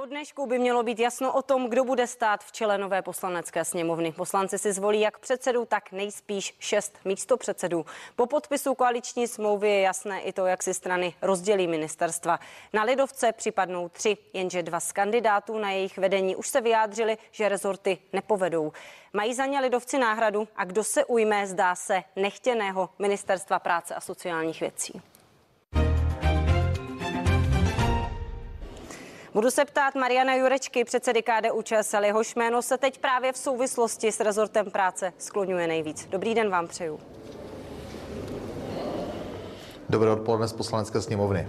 Po dnešku by mělo být jasno o tom, kdo bude stát v čele nové poslanecké sněmovny. Poslanci si zvolí jak předsedu, tak nejspíš 6 místopředsedů. Po podpisu koaliční smlouvy je jasné i to, jak si strany rozdělí ministerstva. Na Lidovce připadnou 3, jenže 2 z kandidátů na jejich vedení už se vyjádřili, že rezorty nepovedou. Mají za ně lidovci náhradu a kdo se ujme, zdá se, nechtěného ministerstva práce a sociálních věcí. Budu se ptát Mariana Jurečky, předsedy KDU-ČSL. Jehož jméno se teď právě v souvislosti s rezortem práce skloňuje nejvíc. Dobrý den vám přeju. Dobré odpoledne z Poslanecké sněmovny.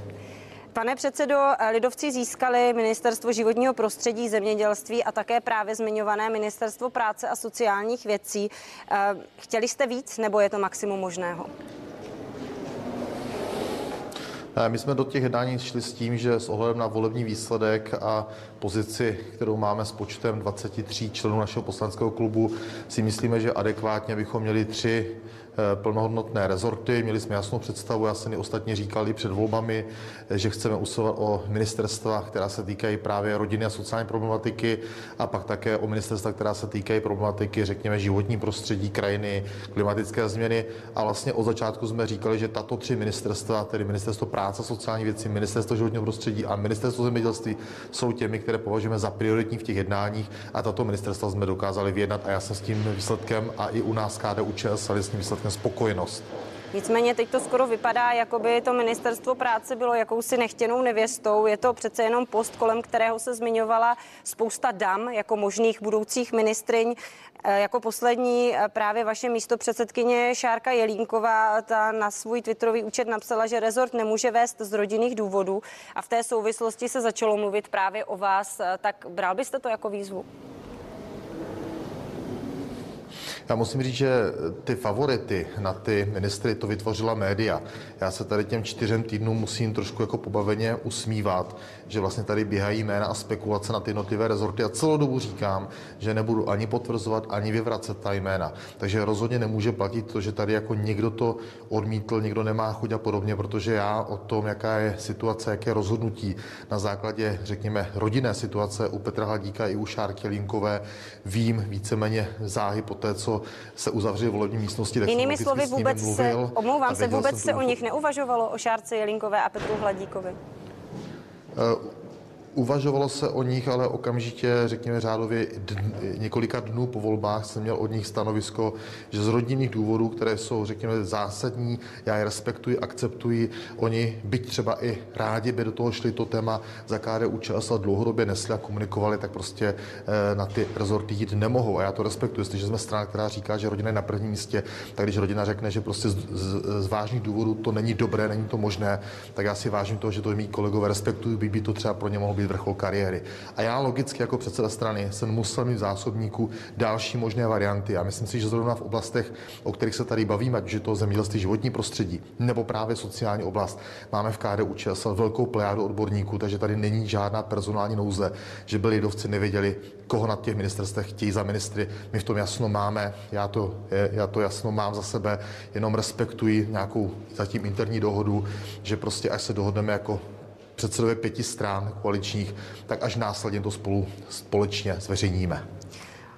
Pane předsedo, lidovci získali ministerstvo životního prostředí, zemědělství a také právě zmiňované ministerstvo práce a sociálních věcí. Chtěli jste víc, nebo je to maximum možného? My jsme do těch jednání šli s tím, že s ohledem na volební výsledek a pozici, kterou máme s počtem 23 členů našeho poslaneckého klubu, si myslíme, že adekvátně bychom měli 3 plnohodnotné rezorty. Měli jsme jasnou představu, já jsem i ostatně říkal i před volbami, že chceme usilovat o ministerstva, která se týkají právě rodiny a sociální problematiky a pak také o ministerstva, která se týkají problematiky, řekněme, životní prostředí, krajiny, klimatické změny. A vlastně od začátku jsme říkali, že tato 3 ministerstva, tedy ministerstvo práce a sociální věci, ministerstvo životního prostředí a ministerstvo zemědělství, jsou těmi, které považujeme za prioritní v těch jednáních a tato ministerstva jsme dokázali vyjednat a já jsem s tím výsledkem a i u nás KDU-ČSL s tím výsledkem spokojenost. Nicméně teď to skoro vypadá, jako by to ministerstvo práce bylo jakousi nechtěnou nevěstou. Je to přece jenom post, kolem kterého se zmiňovala spousta dam jako možných budoucích ministryň. Jako poslední právě vaše místopředsedkyně Šárka Jelínková, ta na svůj twitterový účet napsala, že rezort nemůže vést z rodinných důvodů a v té souvislosti se začalo mluvit právě o vás. Tak bral byste to jako výzvu? Já musím říct, že ty favority na ty ministry to vytvořila média. Já se tady těm 4 týdnům musím trošku jako pobaveně usmívat, že vlastně tady běhají jména a spekulace na ty jednotlivé rezorty a celou dobu říkám, že nebudu ani potvrzovat, ani vyvracet ta jména. Takže rozhodně nemůže platit to, že tady jako někdo to odmítl, někdo nemá chuť a podobně, protože já o tom, jaká je situace, jaké rozhodnutí na základě, řekněme, rodinné situace u Petra Hladíka i u Šárky Jelínkové vím víceméně záhy po té, co se uzavře volební místnosti. Jinými slovy, vůbec se o nich neuvažovalo, o Šárce Jelínkové a Petru Hladíkovi? Uvažovalo se o nich, ale okamžitě, řekněme řádově, několika dnů po volbách jsem měl od nich stanovisko, že z rodinných důvodů, které jsou, řekněme, zásadní, já je respektuji, akceptuji, oni byť třeba i rádi by do toho šli, to téma za KDU-ČSL dlouhodobě nesli a komunikovali, tak prostě na ty rezorty jít nemohou. A já to respektuji, jestliže jsme strana, která říká, že rodina je na prvním místě, tak když rodina řekne, že prostě z vážných důvodů to není dobré, není to možné, tak já si vážím toho, že to mí kolegové respektují, by to třeba pro ně mohlo být vrchol kariéry. A já logicky jako předseda strany jsem musel mít v zásobníku další možné varianty. A myslím si, že zrovna v oblastech, o kterých se tady bavíme, ať už je to zemědělství, životní prostředí nebo právě sociální oblast, máme v KDU-ČSL velkou plejádu odborníků, takže tady není žádná personální nouze, že by lidovci nevěděli, koho na těch ministerstvech chtějí za ministry. My v tom jasno máme, já to jasno mám za sebe, jenom respektuji nějakou zatím interní dohodu, že prostě až se dohodneme jako předsedové 5 stran koaličních, tak až následně to společně zveřejníme.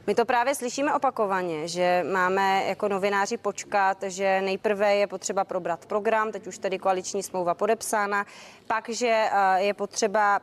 My to právě slyšíme opakovaně, že máme jako novináři počkat, že nejprve je potřeba probrat program, teď už tady koaliční smlouva podepsána, pak, že je potřeba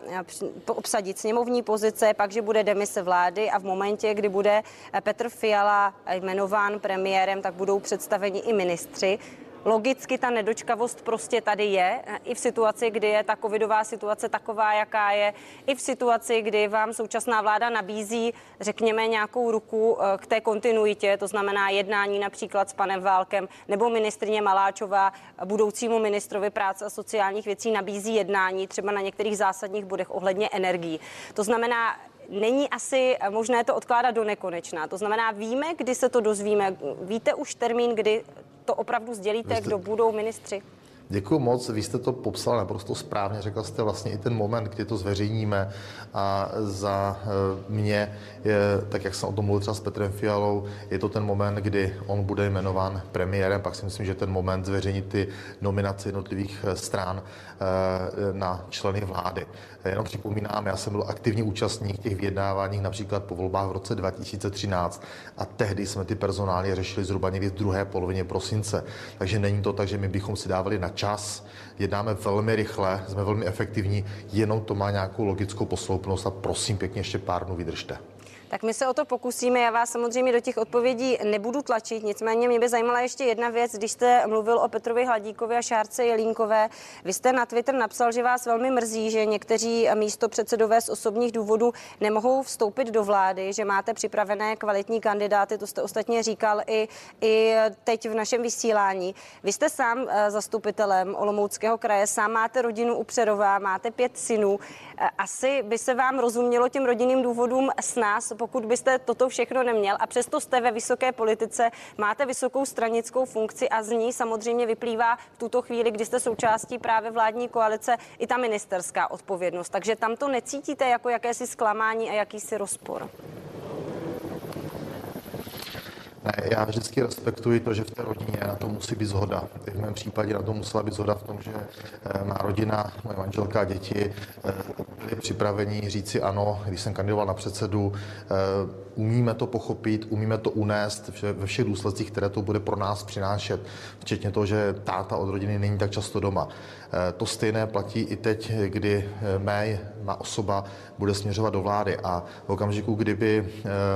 obsadit sněmovní pozice, pak, že bude demise vlády a v momentě, kdy bude Petr Fiala jmenován premiérem, tak budou představeni i ministři. Logicky ta nedočkavost prostě tady je, i v situaci, kdy je ta covidová situace taková, jaká je, i v situaci, kdy vám současná vláda nabízí, řekněme, nějakou ruku k té kontinuitě, to znamená jednání například s panem Válkem, nebo ministryně Maláčová budoucímu ministrovi práce a sociálních věcí nabízí jednání třeba na některých zásadních bodech ohledně energií. To znamená, není asi možné to odkládat do nekonečna. To znamená, víme, kdy se to dozvíme. Víte už termín, kdy to opravdu sdělíte, kdo budou ministři? Děkuji moc, vy jste to popsal naprosto správně, řekl jste vlastně i ten moment, kdy to zveřejníme, a za mě, tak jak jsem o tom mluvil třeba s Petrem Fialou, je to ten moment, kdy on bude jmenován premiérem, pak si myslím, že ten moment zveřejnit ty nominace jednotlivých stran na členy vlády. Jenom připomínám, já jsem byl aktivní účastník těch vyjednávání například po volbách v roce 2013 a tehdy jsme ty personály řešili zhruba někdy v druhé polovině prosince. Takže není to tak, že my bychom si dávali na čas, jednáme velmi rychle, jsme velmi efektivní, jenom to má nějakou logickou posloupnost a prosím pěkně ještě pár dnů vydržte. Tak my se o to pokusíme, já vás samozřejmě do těch odpovědí nebudu tlačit, nicméně mě by zajímala ještě jedna věc, když jste mluvil o Petrovi Hladíkovi a Šárce Jelínkové, vy jste na Twitter napsal, že vás velmi mrzí, že někteří místopředsedové z osobních důvodů nemohou vstoupit do vlády, že máte připravené kvalitní kandidáty, to jste ostatně říkal i teď v našem vysílání. Vy jste sám zastupitelem Olomouckého kraje, sám máte rodinu u Přerova, máte 5 synů, asi by se vám rozumělo těm rodinným důvodům s nás, pokud byste toto všechno neměl a přesto jste ve vysoké politice, máte vysokou stranickou funkci a z ní samozřejmě vyplývá v tuto chvíli, kdy jste součástí právě vládní koalice, i ta ministerská odpovědnost. Takže tam to necítíte jako jakési zklamání a jakýsi rozpor? Ne, já vždycky respektuji to, že v té rodině na to musí být shoda. V mém případě na to musela být shoda v tom, že má rodina, moje manželka a děti byli připraveni říci ano, když jsem kandidoval na předsedu, umíme to pochopit, umíme to unést ve všech důsledcích, které to bude pro nás přinášet, včetně toho, že táta od rodiny není tak často doma. To stejné platí i teď, kdy má osoba bude směřovat do vlády a v okamžiku, kdyby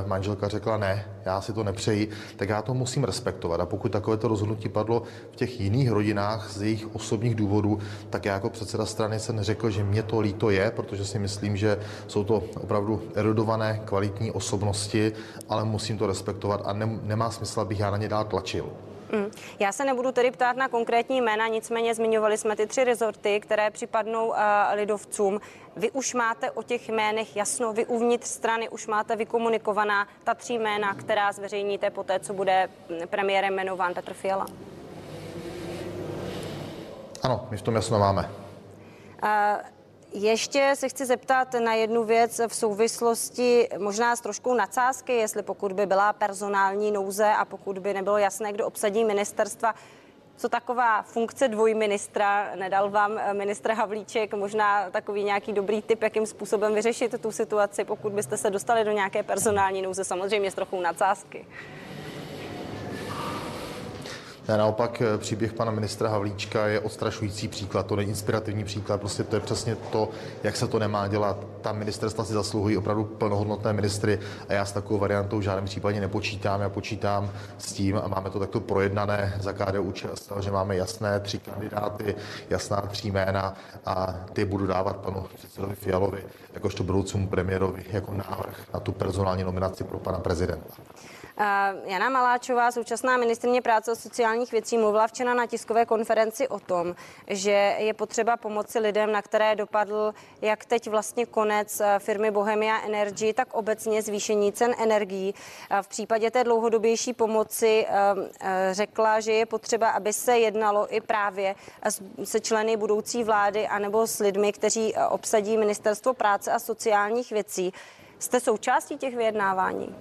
manželka řekla ne, já si to nepřeji, tak já to musím respektovat. A pokud takovéto rozhodnutí padlo v těch jiných rodinách z jejich osobních důvodů, tak já jako předseda strany jsem neřekl, že mě to líto je, protože si myslím, že jsou to opravdu erudované, kvalitní osobnosti, ale musím to respektovat a nemá smysl, abych já na ně dál tlačil. Já se nebudu tedy ptát na konkrétní jména, nicméně zmiňovali jsme ty 3 rezorty, které připadnou lidovcům. Vy už máte o těch jménech jasno, vy uvnitř strany už máte vykomunikovaná ta 3 jména, která zveřejníte poté, co bude premiérem jmenován Petr Fiala. Ano, my v tom jasno máme. Ještě se chci zeptat na jednu věc v souvislosti možná s troškou nadsázky, jestli pokud by byla personální nouze a pokud by nebylo jasné, kdo obsadí ministerstva, co taková funkce dvojministra, nedal vám ministr Havlíček možná takový nějaký dobrý tip, jakým způsobem vyřešit tu situaci, pokud byste se dostali do nějaké personální nouze, samozřejmě s trochou nadsázky. Naopak příběh pana ministra Havlíčka je odstrašující příklad, to není inspirativní příklad, prostě to je přesně to, jak se to nemá dělat. Ta ministerstva si zasluhují opravdu plnohodnotné ministry a já s takovou variantou v žádném případě nepočítám. Já počítám s tím a máme to takto projednané za KDU-ČSL, že máme jasné 3 kandidáty, jasná 3 jména a ty budu dávat panu předsedovi Fialovi, jakožto budoucímu premiérovi, jako návrh na tu personální nominaci pro pana prezidenta. Jana Maláčová, současná ministryně práce a sociálních věcí, mluvila včera na tiskové konferenci o tom, že je potřeba pomoci lidem, na které dopadl jak teď vlastně konec firmy Bohemia Energy, tak obecně zvýšení cen energií. V případě té dlouhodobější pomoci řekla, že je potřeba, aby se jednalo i právě se členy budoucí vlády anebo s lidmi, kteří obsadí ministerstvo práce a sociálních věcí. Jste součástí těch vyjednávání?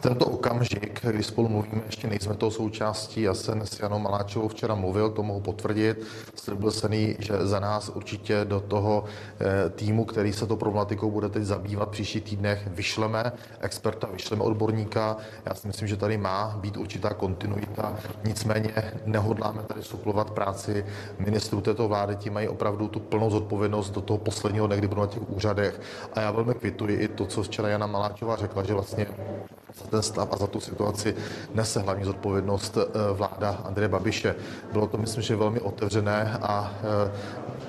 Tento okamžik, kdy spolu mluvíme, ještě nejsme toho součástí. Já jsem s Janou Maláčovou včera mluvil, to mohu potvrdit. Slibil jsem jí, že za nás určitě do toho týmu, který se tou problematikou bude teď zabývat v příštích týdnech, vyšleme experta, vyšleme odborníka. Já si myslím, že tady má být určitá kontinuita. Nicméně nehodláme tady suplovat práci ministrů této vlády, ti mají opravdu tu plnou zodpovědnost do toho posledního dne, kdy budou na těch úřadech. A já velmi kvituji i to, co včera Jana Maláčová řekla, že vlastně za ten stav a za tu situaci nese hlavní zodpovědnost vláda Andreje Babiše. Bylo to, myslím, že velmi otevřené a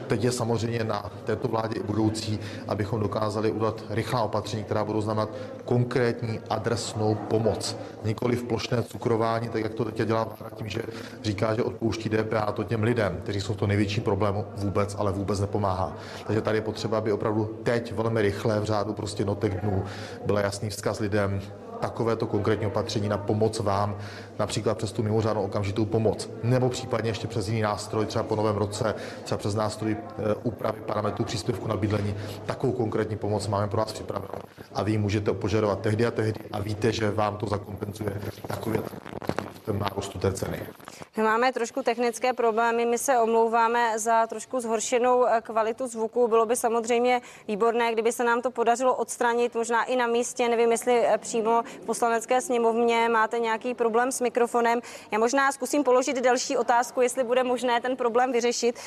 teď je samozřejmě na této vládě i budoucí, abychom dokázali udělat rychlá opatření, která budou znamenat konkrétní adresnou pomoc. Nikoli v plošné cukrování, tak jak to teď dělá vláda tím, že říká, že odpouští DPH, to těm lidem, kteří jsou to největší problém, vůbec, ale vůbec nepomáhá. Takže tady je potřeba, aby opravdu teď velmi rychle v řádu prostě notek dnů byl jasný vzkaz lidem. takovéto konkrétní opatření na pomoc vám, například přes tu mimořádnou okamžitou pomoc, nebo případně ještě přes jiný nástroj, třeba po novém roce, třeba přes nástroj úpravy parametrů příspěvku na bydlení. Takovou konkrétní pomoc máme pro vás připravenou a vy ji můžete požadovat tehdy a tehdy a víte, že vám to zakompenzuje takový nárůstu té ceny. Máme trošku technické problémy, my se omlouváme za trošku zhoršenou kvalitu zvuku. Bylo by samozřejmě výborné, kdyby se nám to podařilo odstranit, možná i na místě, nevím, jestli přímo v Poslanecké sněmovně máte nějaký problém s mikrofonem. Já možná zkusím položit další otázku, jestli bude možné ten problém vyřešit.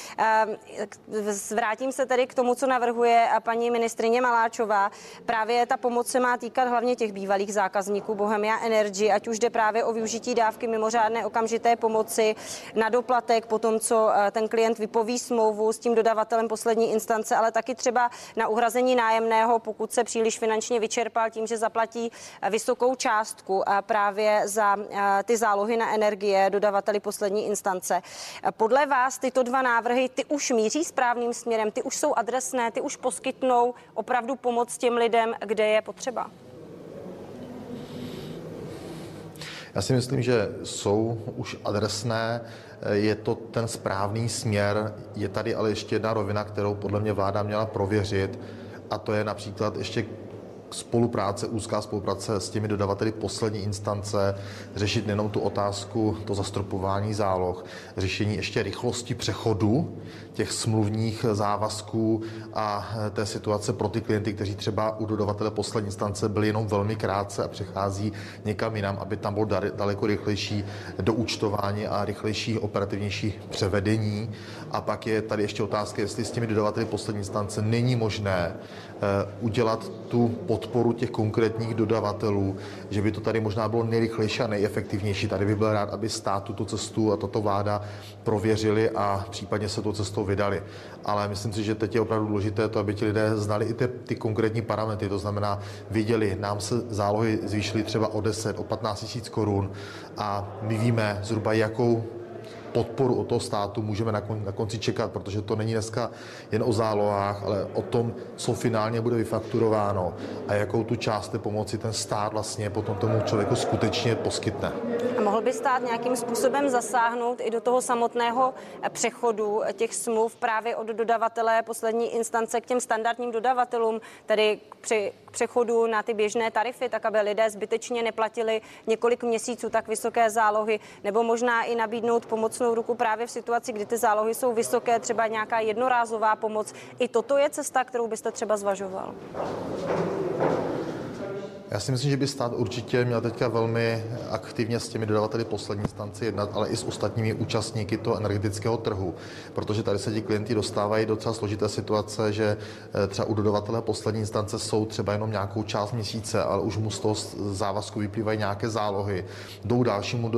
Vrátím se tedy k tomu, co navrhuje paní ministryně Maláčová. Právě ta pomoc se má týkat hlavně těch bývalých zákazníků Bohemia Energy, ať už jde právě o využití dávky mimořádné okamžité pomoci na doplatek po tom, co ten klient vypoví smlouvu s tím dodavatelem poslední instance, ale taky třeba na uhrazení nájemného, pokud se příliš finančně vyčerpal tím, že zaplatí vysokou částku právě za ty zálohy na energie dodavateli poslední instance. Podle vás tyto dva návrhy, ty už míří správným směrem, ty už jsou adresné, ty už poskytnou opravdu pomoc těm lidem, kde je potřeba? Já si myslím, že jsou už adresné, je to ten správný směr, je tady ale ještě jedna rovina, kterou podle mě vláda měla prověřit, a to je například ještě spolupráce, úzká spolupráce s těmi dodavateli poslední instance, řešit nejenom tu otázku, to zastropování záloh, řešení ještě rychlosti přechodu těch smluvních závazků a té situace pro ty klienty, kteří třeba u dodavatele poslední instance byli jenom velmi krátce a přechází někam jinam, aby tam bylo daleko rychlejší doúčtování a rychlejší, operativnější převedení. A pak je tady ještě otázka, jestli s těmi dodavateli poslední instance není možné udělat tu podporu těch konkrétních dodavatelů, že by to tady možná bylo nejrychlejší a nejefektivnější. Tady bych byl rád, aby stát tuto cestu a tato vláda prověřili a případně se tou cestou vydali. Ale myslím si, že teď je opravdu důležité to, aby ti lidé znali i ty konkrétní parametry, to znamená viděli, nám se zálohy zvýšily třeba o 10, o 15 000 korun a my víme zhruba jakou podporu od toho státu můžeme na konci čekat, protože to není dneska jen o zálohách, ale o tom, co finálně bude vyfakturováno a jakou tu část té pomoci ten stát vlastně potom tomu člověku skutečně poskytne. A mohl by stát nějakým způsobem zasáhnout i do toho samotného přechodu těch smluv právě od dodavatele poslední instance k těm standardním dodavatelům, tedy při přechodu na ty běžné tarify, tak aby lidé zbytečně neplatili několik měsíců tak vysoké zálohy, nebo možná i nabídnout pomocnou ruku právě v situaci, kdy ty zálohy jsou vysoké, třeba nějaká jednorázová pomoc. I toto je cesta, kterou byste třeba zvažoval. Já si myslím, že by stát určitě měl teďka velmi aktivně s těmi dodavateli poslední instance jednat, ale i s ostatními účastníky toho energetického trhu, protože tady se ti klienti dostávají do docela složité situace, že třeba u dodavatele poslední instance jsou třeba jenom nějakou část měsíce, ale už mu z toho závazku vyplývají nějaké zálohy. Jdou dalšímu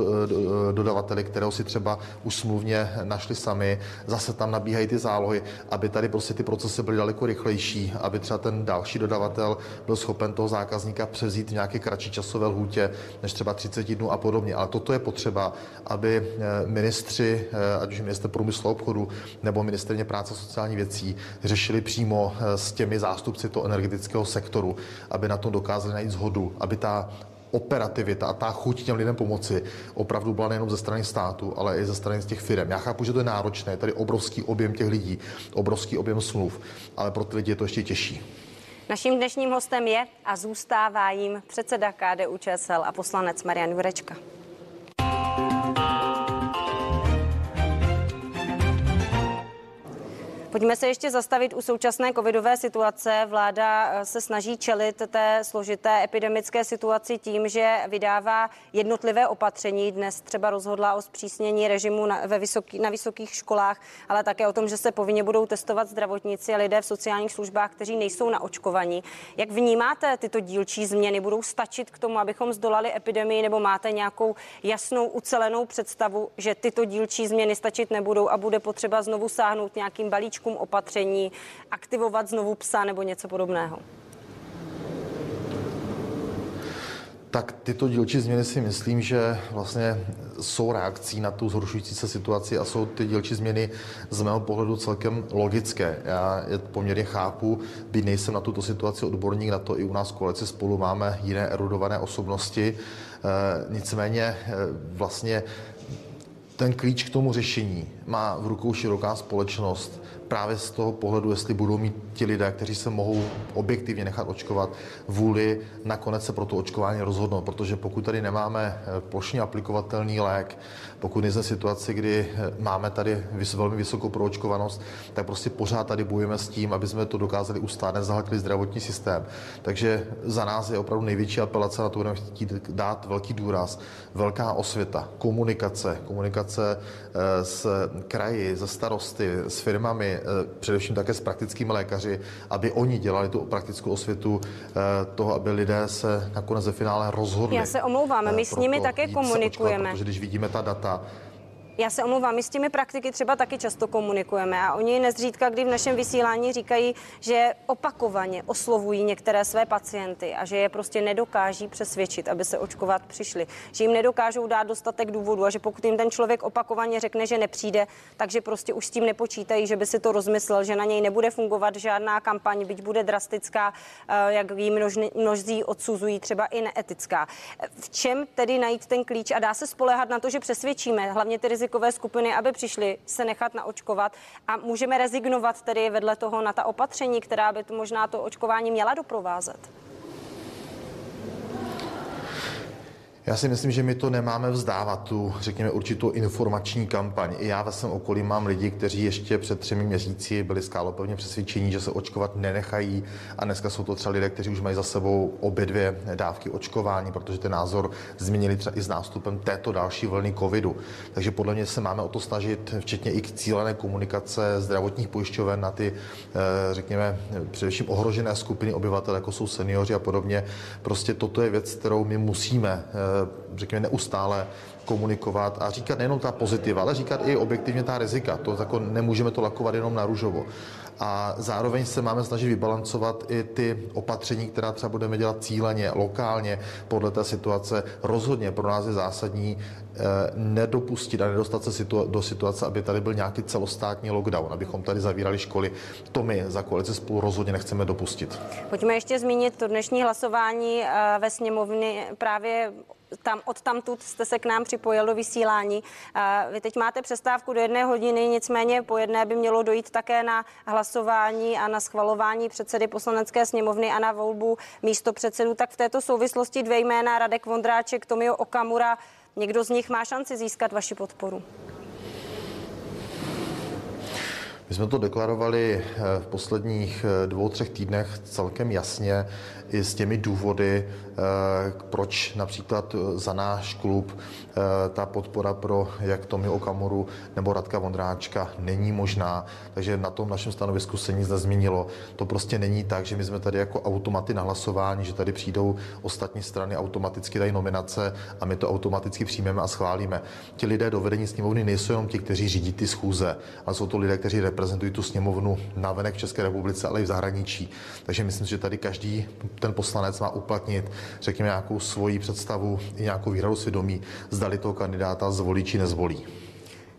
dodavateli, kterého si třeba už smluvně našli sami, zase tam nabíhají ty zálohy, aby tady prostě ty procesy byly daleko rychlejší, aby třeba ten další dodavatel byl schopen toho zákazníka převzít v nějaké kratší časové lhůtě než třeba 30 dnů a podobně. Ale toto je potřeba, aby ministři, ať už ministr průmyslu a obchodu nebo ministryně práce a sociálních věcí, řešili přímo s těmi zástupci toho energetického sektoru, aby na tom dokázali najít shodu, aby ta operativita a ta chuť těm lidem pomoci opravdu byla nejenom ze strany státu, ale i ze strany z těch firem. Já chápu, že to je náročné, tady obrovský objem těch lidí, obrovský objem smluv, ale pro ty lidi je to ještě těžší. Naším dnešním hostem je a zůstává jím předseda KDU-ČSL a poslanec Marian Jurečka. Pojďme se ještě zastavit u současné covidové situace. Vláda se snaží čelit té složité epidemické situaci tím, že vydává jednotlivé opatření. Dnes třeba rozhodla o zpřísnění režimu na vysokých školách, ale také o tom, že se povinně budou testovat zdravotníci a lidé v sociálních službách, kteří nejsou naočkovaní. Jak vnímáte tyto dílčí změny? Budou stačit k tomu, abychom zdolali epidemii, nebo máte nějakou jasnou, ucelenou představu, že tyto dílčí změny stačit nebudou a bude potřeba znovu sáhnout nějakým balíčkem opatření, aktivovat znovu psa nebo něco podobného? Tak tyto dílčí změny si myslím, že vlastně jsou reakcí na tu zhoršující se situaci a jsou ty dílčí změny z mého pohledu celkem logické. Já je poměrně chápu, byť nejsem na tuto situaci odborník, na to i u nás v koalici Spolu máme jiné erudované osobnosti. Nicméně vlastně ten klíč k tomu řešení má v rukou široká společnost. Právě z toho pohledu, jestli budou mít ti lidé, kteří se mohou objektivně nechat očkovat, vůli nakonec se pro to očkování rozhodnou, protože pokud tady nemáme plošně aplikovatelný lék, pokud nejsme v situaci, kdy máme tady velmi vysokou proočkovanost, tak prostě pořád tady bojujeme s tím, aby jsme to dokázali ustát, nezahltili zdravotní systém. Takže za nás je opravdu největší apelace, na to budeme chtít dát velký důraz, velká osvěta, komunikace s kraji, se starosty, s firmami, především také s praktickými lékaři, aby oni dělali tu praktickou osvětu toho, aby lidé se nakonec ve finále rozhodli. Já se omlouvám, my s nimi také komunikujeme. Očkovat, protože když vidíme ta data... Já se omlouvám, my s těmi praktiky třeba taky často komunikujeme a oni nezřídka, kdy v našem vysílání říkají, že opakovaně oslovují některé své pacienty a že je prostě nedokáží přesvědčit, aby se očkovat přišli, že jim nedokážou dát dostatek důvodů a že pokud jim ten člověk opakovaně řekne, že nepřijde, takže prostě už s tím nepočítají, že by si to rozmyslel, že na něj nebude fungovat žádná kampaň, byť bude drastická, jak jim množí odsuzují, třeba i neetická. V čem tedy najít ten klíč a dá se spoléhat na to, že přesvědčíme, hlavně ty rizikové skupiny, aby přišli se nechat naočkovat a můžeme rezignovat tedy vedle toho na ta opatření, která by to možná to očkování měla doprovázet? Já si myslím, že my to nemáme vzdávat, tu, řekněme, určitou informační kampaň. I já ve svém okolí mám lidi, kteří ještě před 3 měsíci byli skálopevně přesvědčení, že se očkovat nenechají a dneska jsou to třeba lidé, kteří už mají za sebou obě 2 dávky očkování, protože ten názor změnili třeba i s nástupem této další vlny covidu. Takže podle mě se máme o to snažit, včetně i k cílené komunikace zdravotních pojišťoven na ty, řekněme, především ohrožené skupiny obyvatel, jako jsou seniori a podobně. Prostě toto je věc, kterou my musíme, řekněme, neustále komunikovat a říkat nejenom ta pozitiva, ale říkat i objektivně ta rizika. To jako nemůžeme to lakovat jenom na růžovo. A zároveň se máme snažit vybalancovat i ty opatření, která třeba budeme dělat cíleně, lokálně, podle té situace. Rozhodně pro nás je zásadní nedopustit a nedostat se do situace, aby tady byl nějaký celostátní lockdown, abychom tady zavírali školy. To my za koalici Spolu rozhodně nechceme dopustit. Pojďme ještě zmínit to dnešní hlasování ve sněmovně právě odtamtud jste se k nám připojil do vysílání. Vy teď máte přestávku do 1 hodiny, nicméně po 1 by mělo dojít také na hlasování a na schvalování předsedy Poslanecké sněmovny a na volbu místopředsedů. Tak v této souvislosti 2 jména, Radek Vondráček, Tomio Okamura. Někdo z nich má šanci získat vaši podporu? My jsme to deklarovali v posledních 2-3 týdnech celkem jasně i s těmi důvody, proč například za náš klub ta podpora pro jak Tomio Okamuru nebo Radka Vondráčka není možná. Takže na tom našem stanovisku se nic nezměnilo. To prostě není tak, že my jsme tady jako automaty na hlasování, že tady přijdou ostatní strany, automaticky dají nominace a my to automaticky přijmeme a schválíme. Ti lidé do vedení sněmovny nejsou jenom ti, kteří řídí ty schůze, ale jsou to lidé, kteří reprezentují tu sněmovnu navenek v České republice, ale i v zahraničí. Takže myslím, že tady každý ten poslanec má uplatnit, řekněme, nějakou svoji představu i nějakou výhradu svědomí, zdali toho kandidáta zvolí či nezvolí.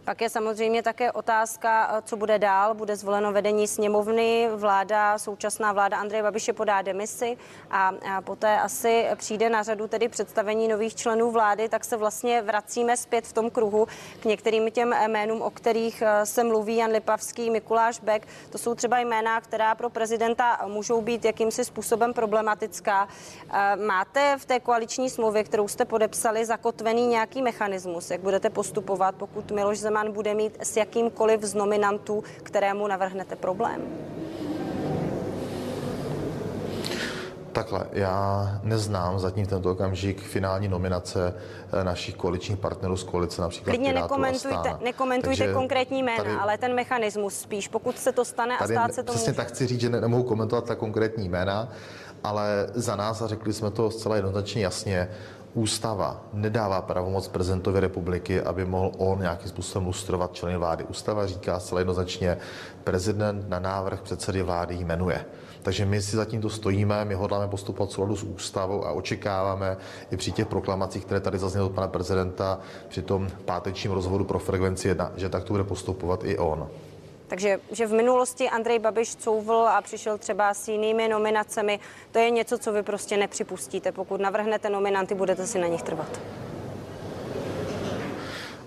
Pak je samozřejmě také otázka, co bude dál. Bude zvoleno vedení sněmovny, vláda, současná vláda Andreje Babiše podá demisi a poté asi přijde na řadu tedy představení nových členů vlády, tak se vlastně vracíme zpět v tom kruhu k některým těm jménům, o kterých se mluví, Jan Lipavský, Mikuláš Bek. To jsou třeba jména, která pro prezidenta můžou být jakýmsi způsobem problematická. Máte v té koaliční smlouvě, kterou jste podepsali, zakotvený nějaký mechanismus, jak budete postupovat, pokud Miloš Zeman bude mít s jakýmkoliv z nominantů, kterému navrhnete, problém? Takhle, já neznám zatím v tento okamžik finální nominace našich koaličních partnerů z koalice, například Pirátů a STAN. Nekomentujte konkrétní jména, tady, ale ten mechanismus spíš, pokud se to stane a stát se to může. Tak chci říct, že nemohu komentovat ta konkrétní jména, ale za nás, a řekli jsme to zcela jednoznačně jasně, Ústava nedává pravomoc prezidentovi republiky, aby mohl on nějakým způsobem lustrovat členy vlády. Ústava říká zcela jednoznačně, prezident na návrh předsedy vlády jmenuje. Takže my si zatím to stojíme, my hodláme postupovat v souladu s ústavou a očekáváme i při těch proklamacích, které tady zazněly od pana prezidenta při tom pátečním rozhovoru pro Frekvenci 1, že tak to bude postupovat i on. Takže že v minulosti Andrej Babiš couvl a přišel třeba s jinými nominacemi, to je něco, co vy prostě nepřipustíte. Pokud navrhnete nominanty, budete si na nich trvat.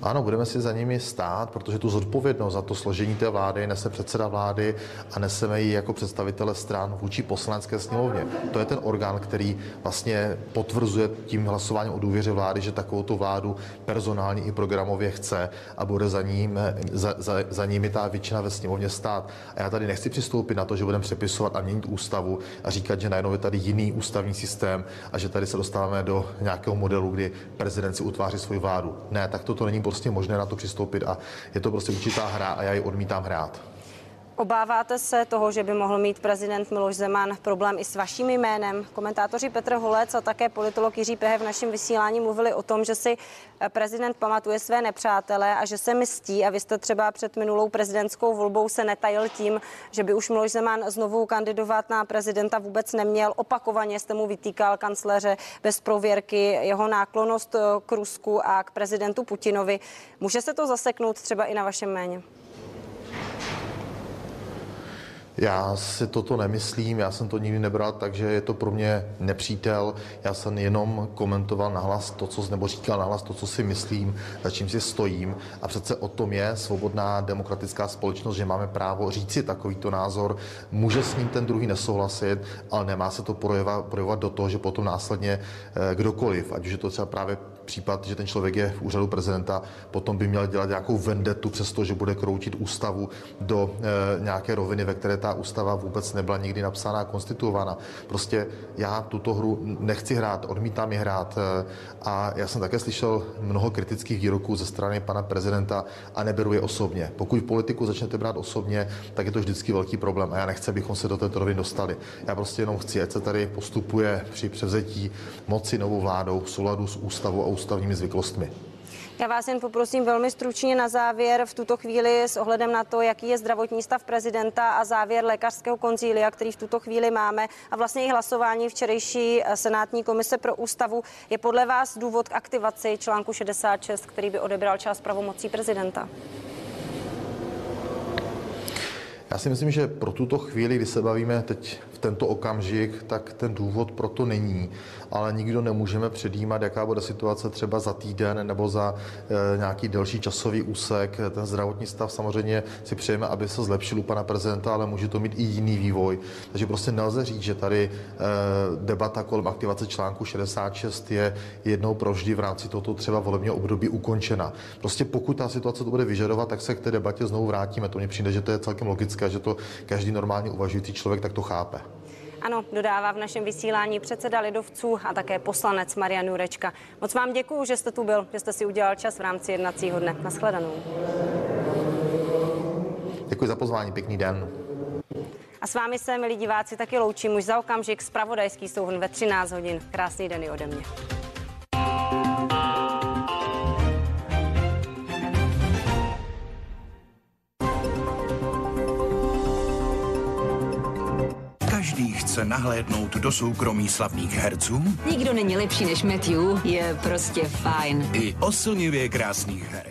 Ano, budeme si za nimi stát, protože tu zodpovědnost za to složení té vlády nese předseda vlády a neseme ji jako představitele stran vůči poslanecké sněmovně. To je ten orgán, který vlastně potvrzuje tím hlasováním o důvěře vlády, že takovou tu vládu personálně i programově chce a bude za nimi ta většina ve sněmovně stát. A já tady nechci přistoupit na to, že budeme přepisovat a měnit ústavu a říkat, že najednou je tady jiný ústavní systém a že tady se dostáváme do nějakého modelu, kdy prezident si utváří svou vládu. Ne, tak to není prostě možné na to přistoupit a je to prostě určitá hra a já ji odmítám hrát. Obáváte se toho, že by mohl mít prezident Miloš Zeman problém i s vaším jménem? Komentátoři Petr Holec a také politolog Jiří Pehe v našem vysílání mluvili o tom, že si prezident pamatuje své nepřátele a že se mstí. A vy jste třeba před minulou prezidentskou volbou se netajil tím, že by už Miloš Zeman znovu kandidovat na prezidenta vůbec neměl. Opakovaně jste mu vytýkal, kancléře, bez prověrky, jeho náklonnost k Rusku a k prezidentu Putinovi. Může se to zaseknout třeba i na vašem jméně? Já si toto nemyslím, já jsem to nikdy nebral, takže je to pro mě nepřítel. Já jsem jenom komentoval nahlas to, co nebo říkal nahlas to, co si myslím, za čím si stojím. A přece o tom je svobodná demokratická společnost, že máme právo říci takovýto názor. Může s ním ten druhý nesouhlasit, ale nemá se to projevovat do toho, že potom následně kdokoliv, ať už je to třeba právě případ, že ten člověk je v úřadu prezidenta, potom by měl dělat nějakou vendetu přesto, že bude kroutit ústavu do nějaké roviny, ve které ta ústava vůbec nebyla nikdy napsána a konstituována. Prostě já tuto hru nechci hrát, odmítám ji hrát a já jsem také slyšel mnoho kritických výroků ze strany pana prezidenta a neberu je osobně. Pokud v politiku začnete brát osobně, tak je to vždycky velký problém a já nechci, abychom se do této roviny dostali. Já prostě jenom chci, ať se tady postupuje při převzetí moci novou vládou v souladu s ústavou a ústavními zvyklostmi. Já vás jen poprosím velmi stručně na závěr v tuto chvíli s ohledem na to, jaký je zdravotní stav prezidenta a závěr lékařského konzília, který v tuto chvíli máme a vlastně i hlasování včerejší senátní komise pro ústavu. Je podle vás důvod k aktivaci článku 66, který by odebral část pravomocí prezidenta? Já si myslím, že pro tuto chvíli, kdy se bavíme teď v tento okamžik, tak ten důvod pro to není. Ale nikdo nemůžeme předjímat, jaká bude situace třeba za týden nebo za nějaký delší časový úsek. Ten zdravotní stav samozřejmě si přejeme, aby se zlepšil u pana prezidenta, ale může to mít i jiný vývoj. Takže prostě nelze říct, že tady debata kolem aktivace článku 66 je jednou provždy v rámci tohoto třeba volebního období ukončena. Prostě pokud ta situace to bude vyžadovat, tak se k té debatě znovu vrátíme. To mně přijde, že to je celkem logické, že to každý normálně uvažující člověk tak to chápe. Ano, dodává v našem vysílání předseda lidovců a také poslanec Marian Jurečka. Moc vám děkuju, že jste tu byl, že jste si udělal čas v rámci jednacího dne. Nashledanou. Děkuji za pozvání, pěkný den. A s vámi se, milí diváci, taky loučím už za okamžik zpravodajský souhrn ve 13 hodin. Krásný den i ode mě. Chce nahlédnout do soukromí slavných herců? Nikdo není lepší než Matthew, je prostě fajn. I oslnivě krásných herek.